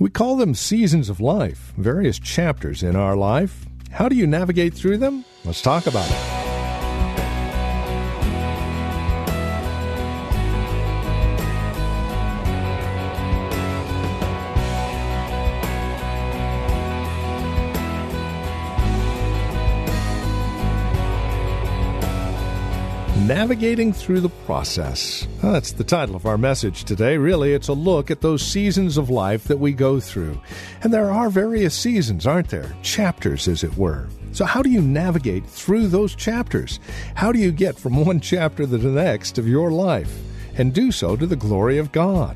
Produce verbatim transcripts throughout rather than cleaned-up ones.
We call them seasons of life, various chapters in our life. How do you navigate through them? Let's talk about it. Navigating through the process. Well, that's the title of our message today. Really, it's a look at those seasons of life that we go through. And there are various seasons, aren't there? Chapters, as it were. So how do you navigate through those chapters? How do you get from one chapter to the next of your life and do so to the glory of God?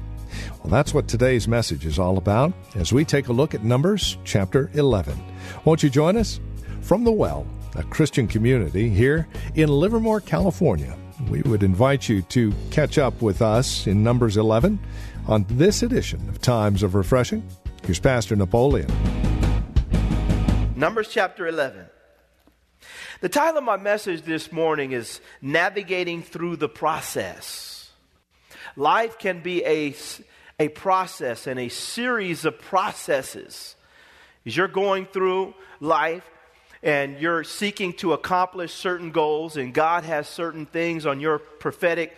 Well, that's what today's message is all about as we take a look at Numbers chapter eleven. Won't you join us? From The Well, a Christian community here in Livermore, California. We would invite you to catch up with us in Numbers eleven on this edition of Times of Refreshing. Here's Pastor Napoleon. Numbers chapter eleven. The title of my message this morning is Navigating Through the Process. Life can be a, a process and a series of processes. As you're going through life, and you're seeking to accomplish certain goals, and God has certain things on your prophetic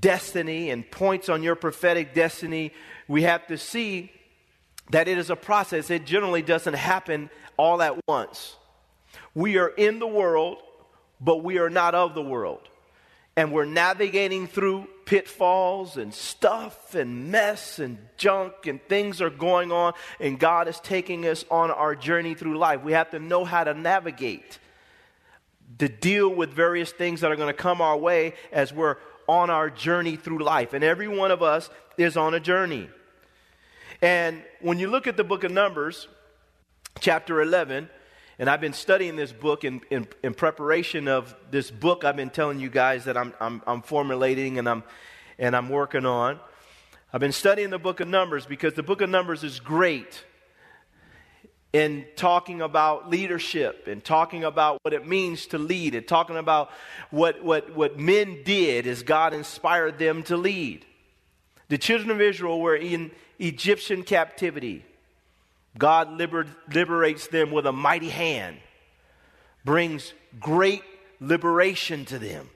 destiny and points on your prophetic destiny, we have to see that it is a process. It generally doesn't happen all at once. We are in the world, but we are not of the world. And we're navigating through pitfalls and stuff and mess and junk, and things are going on, and God is taking us on our journey through life. We have to know how to navigate, to deal with various things that are going to come our way as we're on our journey through life. And every one of us is on a journey. And when you look at the book of Numbers, chapter eleven, and I've been studying this book in, in, in preparation of this book I've been telling you guys that I'm, I'm, I'm formulating and I'm, and I'm working on. I've been studying the book of Numbers because the book of Numbers is great in talking about leadership and talking about what it means to lead and talking about what, what, what men did as God inspired them to lead. The children of Israel were in Egyptian captivity. God liber- liberates them with a mighty hand, brings great liberation to them.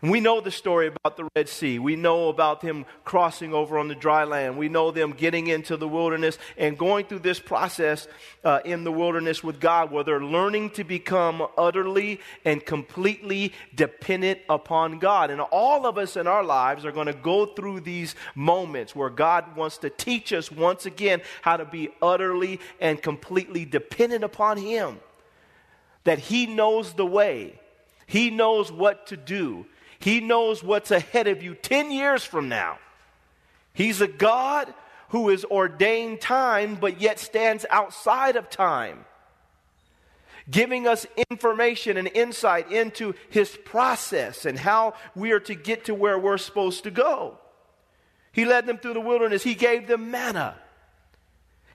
And we know the story about the Red Sea. We know about them crossing over on the dry land. We know them getting into the wilderness and going through this process uh, in the wilderness with God, where they're learning to become utterly and completely dependent upon God. And all of us in our lives are going to go through these moments where God wants to teach us once again how to be utterly and completely dependent upon Him, that He knows the way. He knows what to do. He knows what's ahead of you ten years from now. He's a God who is ordained time, but yet stands outside of time, giving us information and insight into His process and how we are to get to where we're supposed to go. He led them through the wilderness. He gave them manna.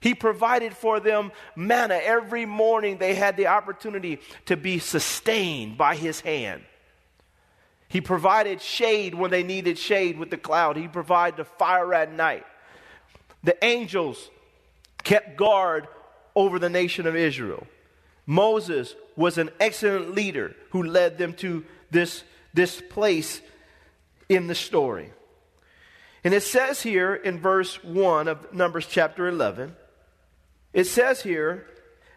He provided for them manna. Every morning they had the opportunity to be sustained by His hand. He provided shade when they needed shade with the cloud. He provided the fire at night. The angels kept guard over the nation of Israel. Moses was an excellent leader who led them to this, this place in the story. And it says here in verse one of Numbers chapter eleven, it says here,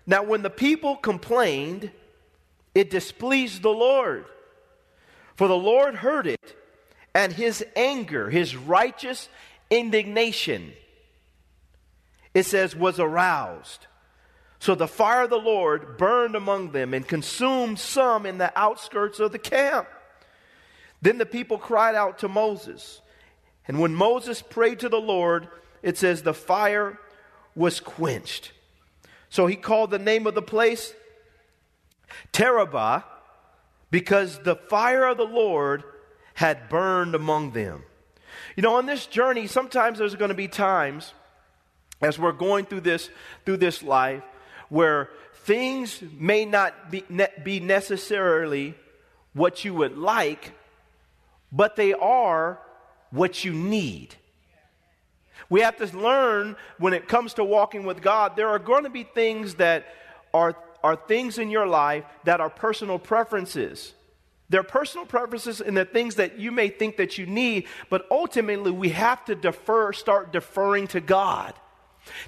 "Now when the people complained, it displeased the Lord. For the Lord heard it, and His anger, His righteous indignation," it says, "was aroused. So the fire of the Lord burned among them and consumed some in the outskirts of the camp. Then the people cried out to Moses. And when Moses prayed to the Lord, it says the fire was quenched. So he called the name of the place Terabah, because the fire of the Lord had burned among them. You know, on this journey, sometimes there's going to be times as we're going through this through this life where things may not be, ne- be necessarily what you would like, but they are what you need. We have to learn when it comes to walking with God, there are going to be things that are, are things in your life that are personal preferences. They're personal preferences and the things that you may think that you need, but ultimately we have to defer, start deferring to God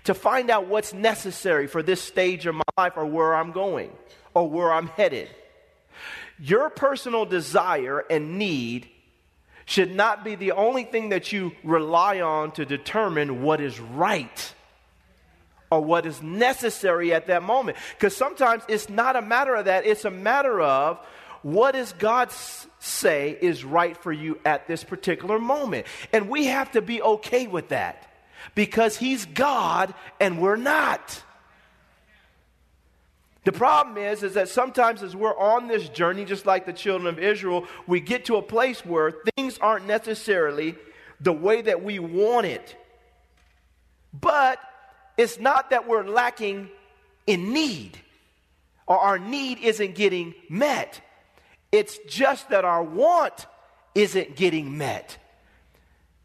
to find out what's necessary for this stage of my life or where I'm going or where I'm headed. Your personal desire and need should not be the only thing that you rely on to determine what is right or what is necessary at that moment. Because sometimes it's not a matter of that. It's a matter of what does God say is right for you at this particular moment. And we have to be okay with that because He's God and we're not. The problem is, is that sometimes as we're on this journey, just like the children of Israel, we get to a place where things aren't necessarily the way that we want it. But it's not that we're lacking in need or our need isn't getting met. It's just that our want isn't getting met.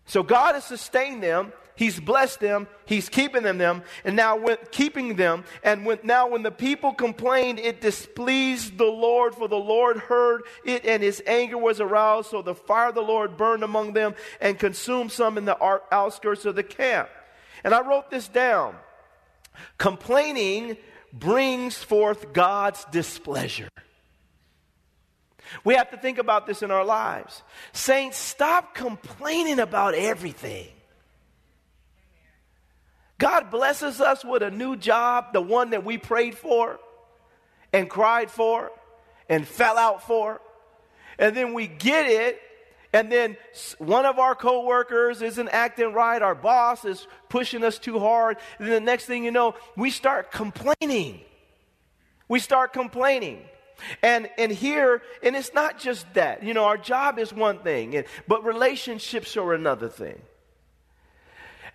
So God has sustained them. He's blessed them. He's keeping them, them and now when, keeping them. And when, now when the people complained, it displeased the Lord, for the Lord heard it, and His anger was aroused. So the fire of the Lord burned among them and consumed some in the outskirts of the camp. And I wrote this down. Complaining brings forth God's displeasure. We have to think about this in our lives. Saints, stop complaining about everything. God blesses us with a new job, the one that we prayed for and cried for and fell out for. And then we get it, and then one of our coworkers isn't acting right. Our boss is pushing us too hard. And then the next thing you know, we start complaining. We start complaining. And and here, and it's not just that. You know, our job is one thing, and, but relationships are another thing.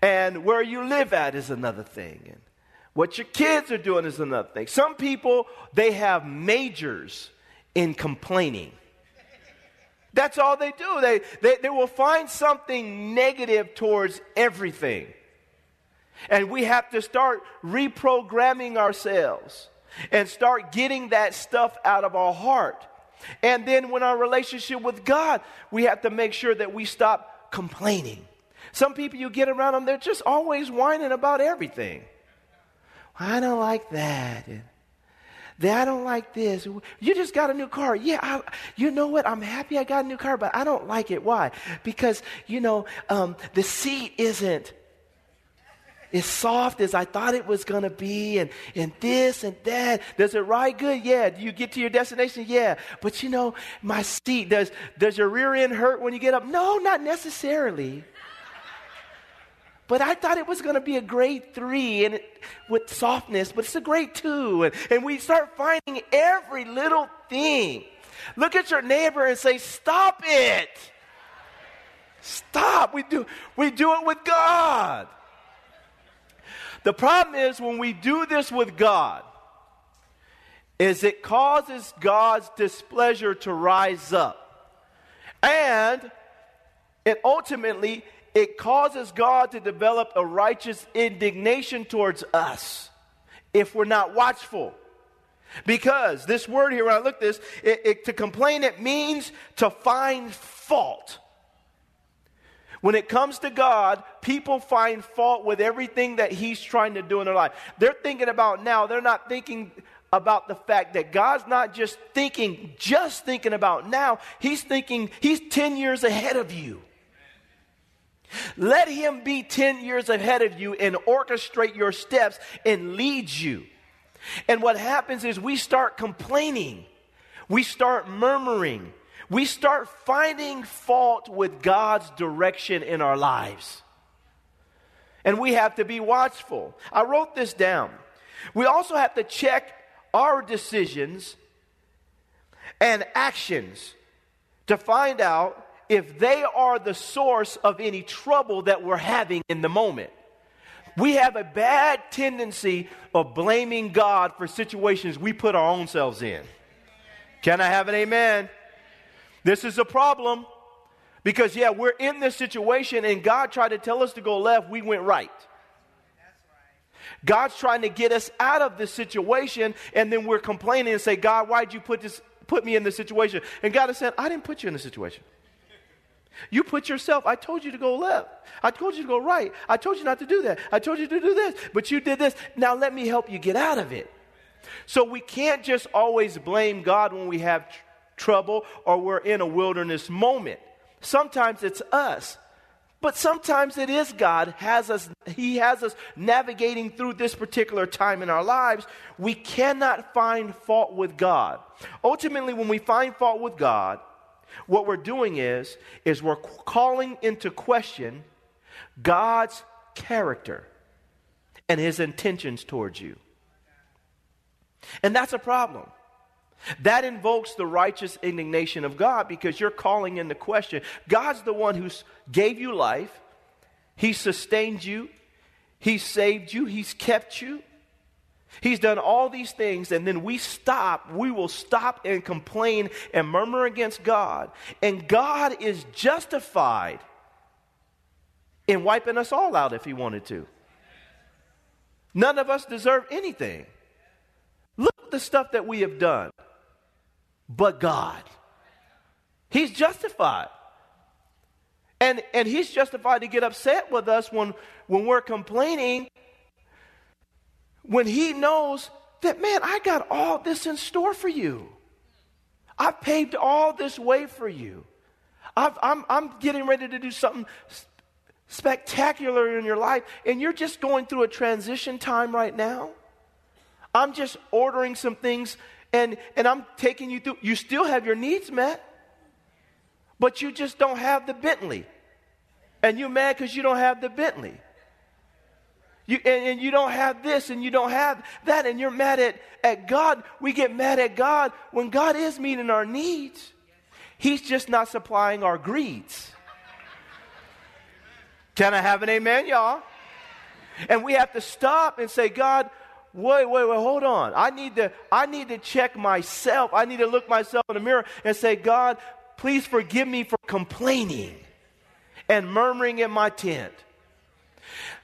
And where you live at is another thing. And what your kids are doing is another thing. Some people, they have majors in complaining. That's all they do. They, they, they will find something negative towards everything. And we have to start reprogramming ourselves and start getting that stuff out of our heart. And then when our relationship with God, we have to make sure that we stop complaining. Some people you get around them, they're just always whining about everything. I don't like that. And I don't like this. You just got a new car. Yeah, I, you know what? I'm happy I got a new car, but I don't like it. Why? Because, you know, um, the seat isn't as soft as I thought it was going to be, and, and this and that. Does it ride good? Yeah. Do you get to your destination? Yeah. But, you know, my seat, does, does your rear end hurt when you get up? No, not necessarily. But I thought it was going to be a grade three and it, with softness, but it's a grade two. And, and we start finding every little thing. Look at your neighbor and say, stop it. Stop. We do, we do it with God. The problem is when we do this with God, is it causes God's displeasure to rise up. And it ultimately It causes God to develop a righteous indignation towards us if we're not watchful. Because this word here, when I look at this, it, it, to complain, it means to find fault. When it comes to God, people find fault with everything that He's trying to do in their life. They're thinking about now, they're not thinking about the fact that God's not just thinking, just thinking about now. He's thinking, He's ten years ahead of you. Let Him be ten years ahead of you and orchestrate your steps and lead you. And what happens is we start complaining. We start murmuring. We start finding fault with God's direction in our lives. and we have to be watchful. I wrote this down. We also have to check our decisions and actions to find out if they are the source of any trouble that we're having in the moment. We have a bad tendency of blaming God for situations we put our own selves in. Can I have an amen? This is a problem because, yeah, we're in this situation and God tried to tell us to go left, we went right. God's trying to get us out of this situation, and then we're complaining and say, God, why'd you put this, put me in this situation? And God is saying, I didn't put you in this situation. You put yourself, I told you to go left. I told you to go right. I told you not to do that. I told you to do this, but you did this. Now let me help you get out of it. So we can't just always blame God when we have tr- trouble or we're in a wilderness moment. Sometimes it's us. But sometimes it is God has us, He has us navigating through this particular time in our lives. We cannot find fault with God. Ultimately, when we find fault with God, what we're doing is, is we're calling into question God's character and His intentions towards you. And that's a problem. That invokes the righteous indignation of God because you're calling into question. God's the one who gave you life. He sustained you. He saved you. He's kept you. He's done all these things, and then we stop. We will stop and complain and murmur against God. And God is justified in wiping us all out if He wanted to. None of us deserve anything. Look at the stuff that we have done. But God, He's justified. And, and He's justified to get upset with us when, when we're complaining, when He knows that, man, I got all this in store for you. I paved all this way for you. I've, I'm, I'm getting ready to do something spectacular in your life, and you're just going through a transition time right now. I'm just ordering some things And and I'm taking you through. You still have your needs met, but you just don't have the Bentley. And you're mad because you don't have the Bentley. You and, and you don't have this and you don't have that, and you're mad at, at God. We get mad at God when God is meeting our needs. He's just not supplying our greeds. Can I have an amen, y'all? And we have to stop and say, God, Wait, wait, wait, hold on. I need to I need to check myself. I need to look myself in the mirror and say, God, please forgive me for complaining and murmuring in my tent.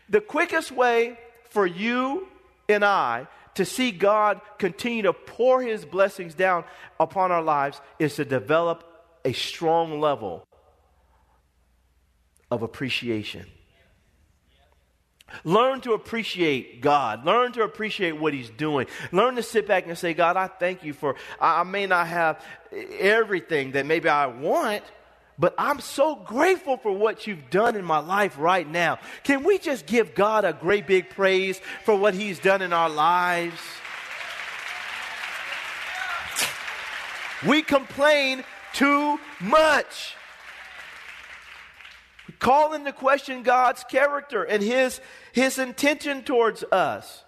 The quickest way for you and I to see God continue to pour His blessings down upon our lives is to develop a strong level of appreciation. Learn to appreciate God. Learn to appreciate what He's doing. Learn to sit back and say, God, I thank you for, I may not have everything that maybe I want, but I'm so grateful for what you've done in my life right now. Can we just give God a great big praise for what He's done in our lives? We complain too much. Call into question God's character and his, his intention towards us.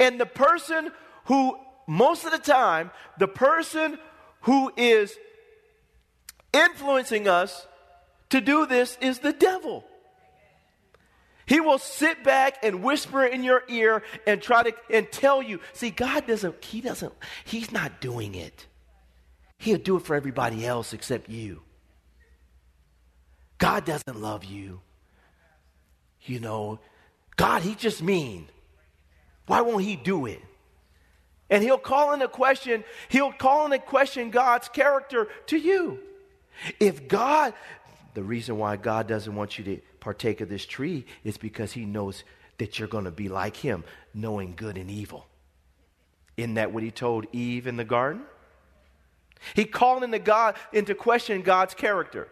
And the person who, most of the time, the person who is influencing us to do this is the devil. He will sit back and whisper in your ear and try to and tell you, see, God doesn't, he doesn't, he's not doing it. He'll do it for everybody else except you. God doesn't love you. You know, God, He's just mean. Why won't He do it? And he'll call into question, he'll call into question God's character to you. If God, the reason why God doesn't want you to partake of this tree is because He knows that you're going to be like Him, knowing good and evil. Isn't that what He told Eve in the garden? He called into God into question God's character.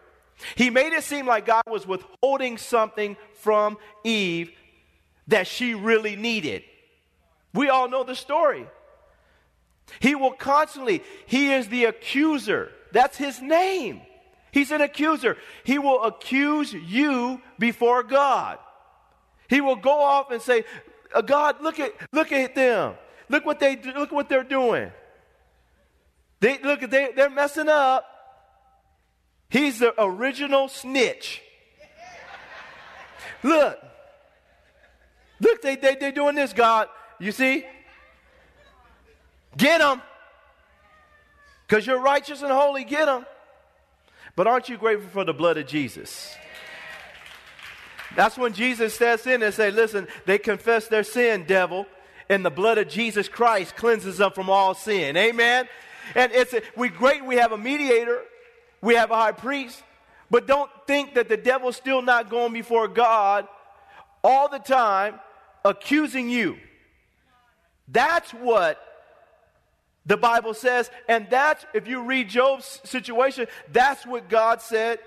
He made it seem like God was withholding something from Eve that she really needed. We all know the story. He will constantly, he is the accuser. That's his name. He's an accuser. He will accuse you before God. He will go off and say, God, look at look at them. Look what they do, look what they're doing. They look they they're messing up. He's the original snitch. Look. Look, they they they're doing this, God. You see? Get them. Because you're righteous and holy, get them. But aren't you grateful for the blood of Jesus? That's when Jesus steps in and says, listen, they confess their sin, devil, and the blood of Jesus Christ cleanses them from all sin. Amen? And it's a, we great, we have a mediator, we have a high priest, but don't think that the devil's still not going before God all the time accusing you. That's what the Bible says, and that's, if you read Job's situation, that's what God said.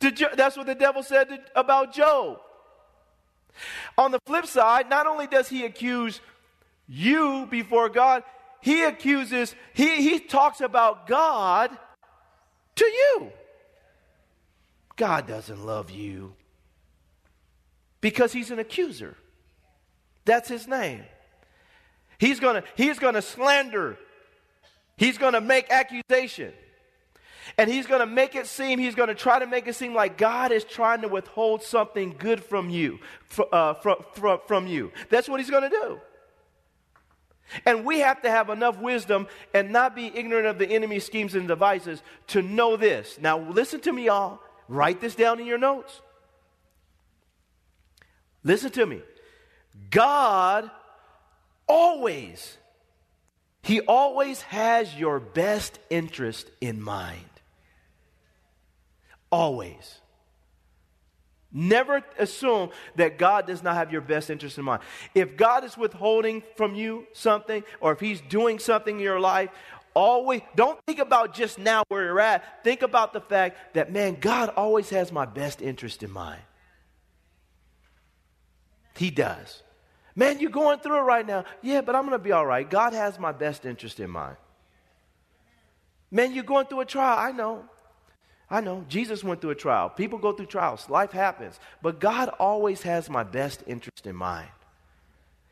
To jo- that's what the devil said to, about Job. On the flip side, not only does he accuse you before God, he accuses, he, he talks about God to you. God doesn't love you because he's an accuser. That's his name. He's gonna, he's gonna slander. He's gonna make accusation. And he's gonna make it seem, he's gonna try to make it seem like God is trying to withhold something good from you, from, uh, from, from, from you. That's what he's gonna do. And we have to have enough wisdom and not be ignorant of the enemy's schemes and devices to know this. Now listen to me, y'all. Write this down in your notes. Listen to me. God Always, he always has your best interest in mind. Always. Never assume that God does not have your best interest in mind. If God is withholding from you something, or if he's doing something in your life, always, don't think about just now where you're at. Think about the fact that, man, God always has my best interest in mind. He does. Man, you're going through it right now. Yeah, but I'm going to be all right. God has my best interest in mind. Man, you're going through a trial. I know. I know. Jesus went through a trial. People go through trials. Life happens. But God always has my best interest in mind.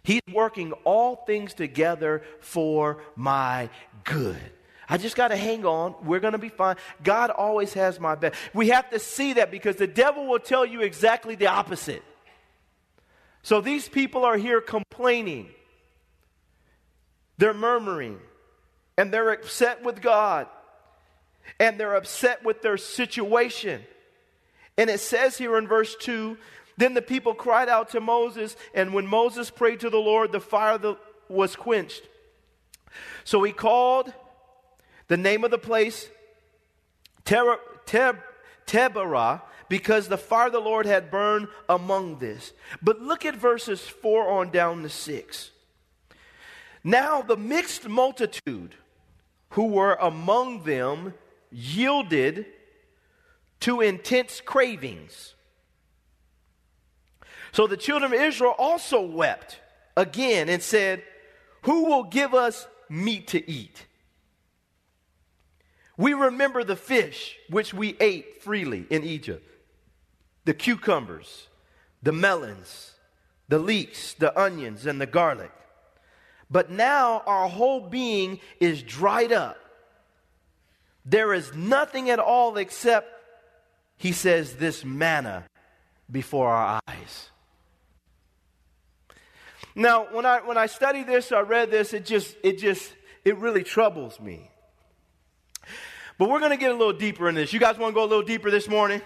He's working all things together for my good. I just got to hang on. We're going to be fine. God always has my best. We have to see that, because the devil will tell you exactly the opposite. So these people are here complaining. They're murmuring. And they're upset with God. And they're upset with their situation. And it says here in verse two, then the people cried out to Moses, and when Moses prayed to the Lord, the fire was quenched. So he called the name of the place Terah, Ter- Teberah, because the fire of the Lord had burned among this. But look at verses four on down to six. Now the mixed multitude who were among them yielded to intense cravings. So the children of Israel also wept again and said, who will give us meat to eat? We remember the fish which we ate freely in Egypt, the cucumbers, the melons, the leeks, the onions, and the garlic. But now our whole being is dried up. There is nothing at all except, he says, this manna before our eyes. Now, when I when I study this, I read this, it just it just it really troubles me. But we're going to get a little deeper in this. You guys want to go a little deeper this morning?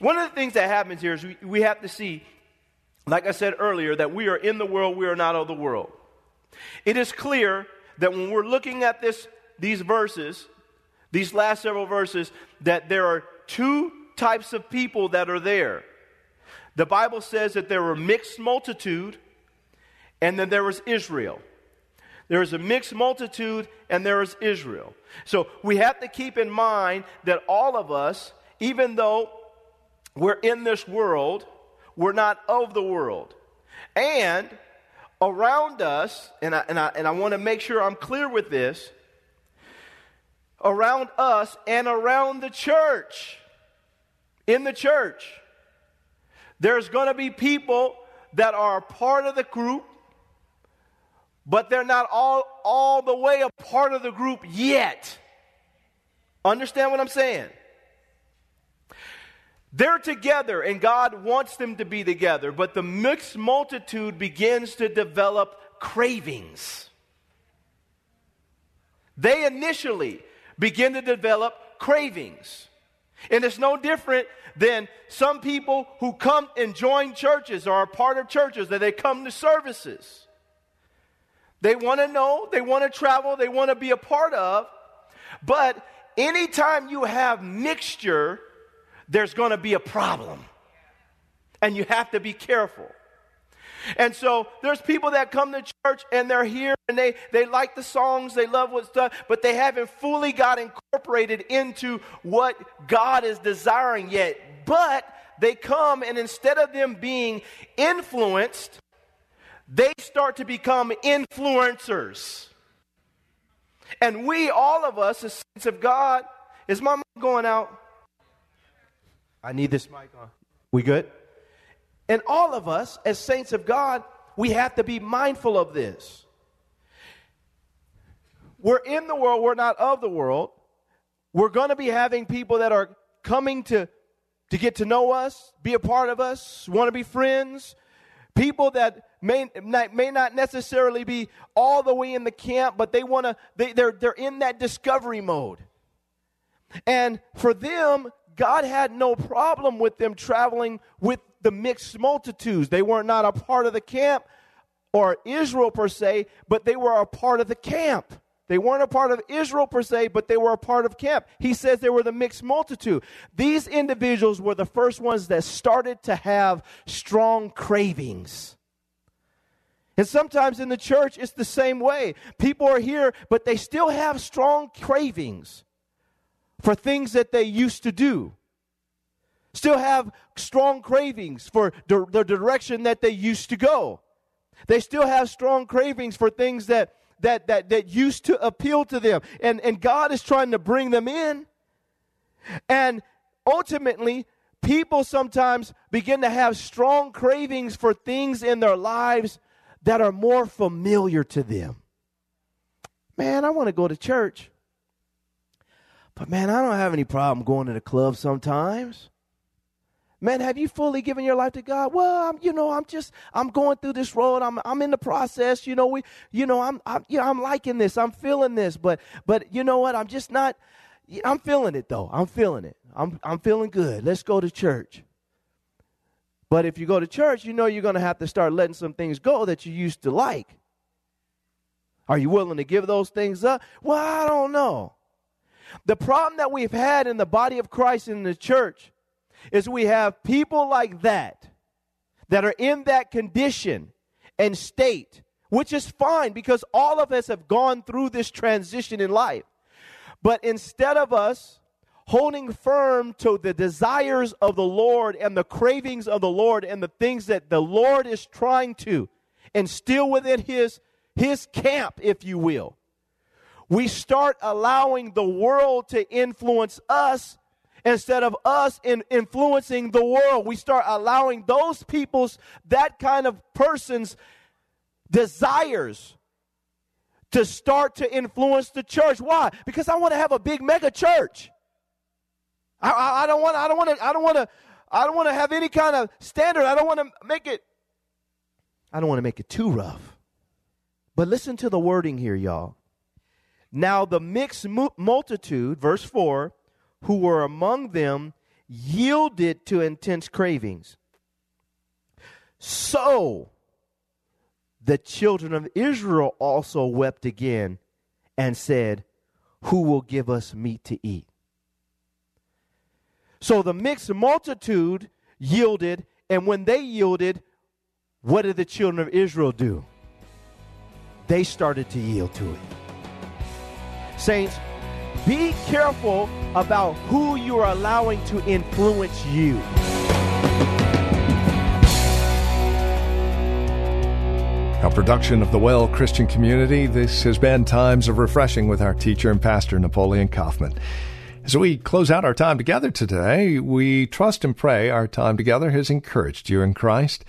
One of the things that happens here is we, we have to see, like I said earlier, that we are in the world, we are not of the world. It is clear that when we're looking at this, these verses, these last several verses, that there are two types of people that are there. The Bible says that there were mixed multitude, and then there was Israel. There is a mixed multitude, and there is Israel. So we have to keep in mind that all of us, even though we're in this world, we're not of the world. And around us, and I, and I, and I want to make sure I'm clear with this, around us and around the church, in the church. There's going to be people that are a part of the group, but they're not all, all the way a part of the group yet. Understand what I'm saying? They're together, and God wants them to be together, but the mixed multitude begins to develop cravings. They initially begin to develop cravings. And it's no different than some people who come and join churches or are part of churches, that they come to services. They want to know, they want to travel, they want to be a part of. But anytime you have mixture, there's going to be a problem. And you have to be careful. And so there's people that come to church and they're here and they, they like the songs, they love what's done, but they haven't fully got incorporated into what God is desiring yet. But they come, and instead of them being influenced, they start to become influencers. And we, all of us, as saints of God, is my mic going out? I need this mic on. We good? And all of us, as saints of God, we have to be mindful of this. We're in the world. We're not of the world. We're going to be having people that are coming to, to get to know us, be a part of us, want to be friends. People that may, may not necessarily be all the way in the camp, but they want to, they, they're, they're in that discovery mode. And for them, God had no problem with them traveling with the mixed multitudes. They were not a part of the camp or Israel per se, but they were a part of the camp. They weren't a part of Israel per se, but they were a part of camp. He says they were the mixed multitude. These individuals were the first ones that started to have strong cravings. And sometimes in the church, it's the same way. People are here, but they still have strong cravings for things that they used to do. Still have strong cravings for the, the direction that they used to go. They still have strong cravings for things that that that that used to appeal to them. And, and God is trying to bring them in. And ultimately, people sometimes begin to have strong cravings for things in their lives that are more familiar to them. Man, I want to go to church. But man, I don't have any problem going to the club sometimes. Man, have you fully given your life to God? Well, I'm, you know, I'm just, I'm going through this road. I'm, I'm in the process. You know, we, you know, I'm, I'm, you know, I'm liking this. I'm feeling this. But, but you know what? I'm just not. I'm feeling it though. I'm feeling it. I'm, I'm feeling good. Let's go to church. But if you go to church, you know you're going to have to start letting some things go that you used to like. Are you willing to give those things up? Well, I don't know. The problem that we've had in the body of Christ in the church is we have people like that, that are in that condition and state, which is fine because all of us have gone through this transition in life. But instead of us holding firm to the desires of the Lord and the cravings of the Lord and the things that the Lord is trying to instill within his, his camp, if you will, we start allowing the world to influence us instead of us in influencing the world. We start allowing those people's, that kind of person's desires to start to influence the church. Why? Because I want to have a big mega church. I, I, I don't want. I don't want to. I don't want to. I don't want to have any kind of standard. I don't want to make it. I don't want to make it too rough. But listen to the wording here, y'all. Now the mixed multitude, verse four. Who were among them yielded to intense cravings. So the children of Israel also wept again and said, who will give us meat to eat? So the mixed multitude yielded, and when they yielded, what did the children of Israel do? They started to yield to it. Saints, be careful about who you are allowing to influence you. A production of the Well Christian Community, this has been Times of Refreshing with our teacher and pastor, Napoleon Kaufman. As we close out our time together today, we trust and pray our time together has encouraged you in Christ,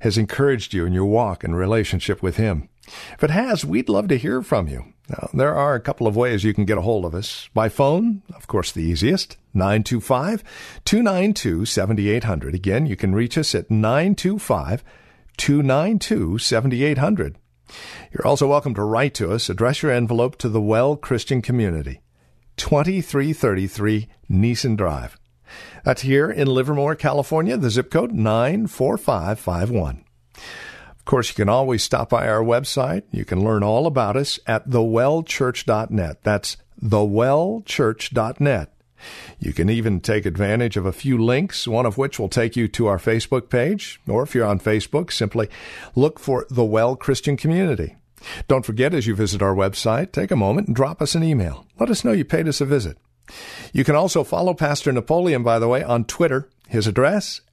has encouraged you in your walk and relationship with Him. If it has, we'd love to hear from you. Now, there are a couple of ways you can get a hold of us. By phone, of course, the easiest, nine two five, two nine two, seven eight zero zero. Again, you can reach us at nine two five, two nine two, seven eight zero zero. You're also welcome to write to us. Address your envelope to the Well Christian Community, twenty-three thirty-three Neeson Drive. That's here in Livermore, California, the zip code nine four five five one. Of course, you can always stop by our website. You can learn all about us at the well church dot net. That's the well church dot net. You can even take advantage of a few links, one of which will take you to our Facebook page, or if you're on Facebook, simply look for The Well Christian Community. Don't forget, as you visit our website, take a moment and drop us an email. Let us know you paid us a visit. You can also follow Pastor Napoleon, by the way, on Twitter. His address,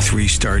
Three-star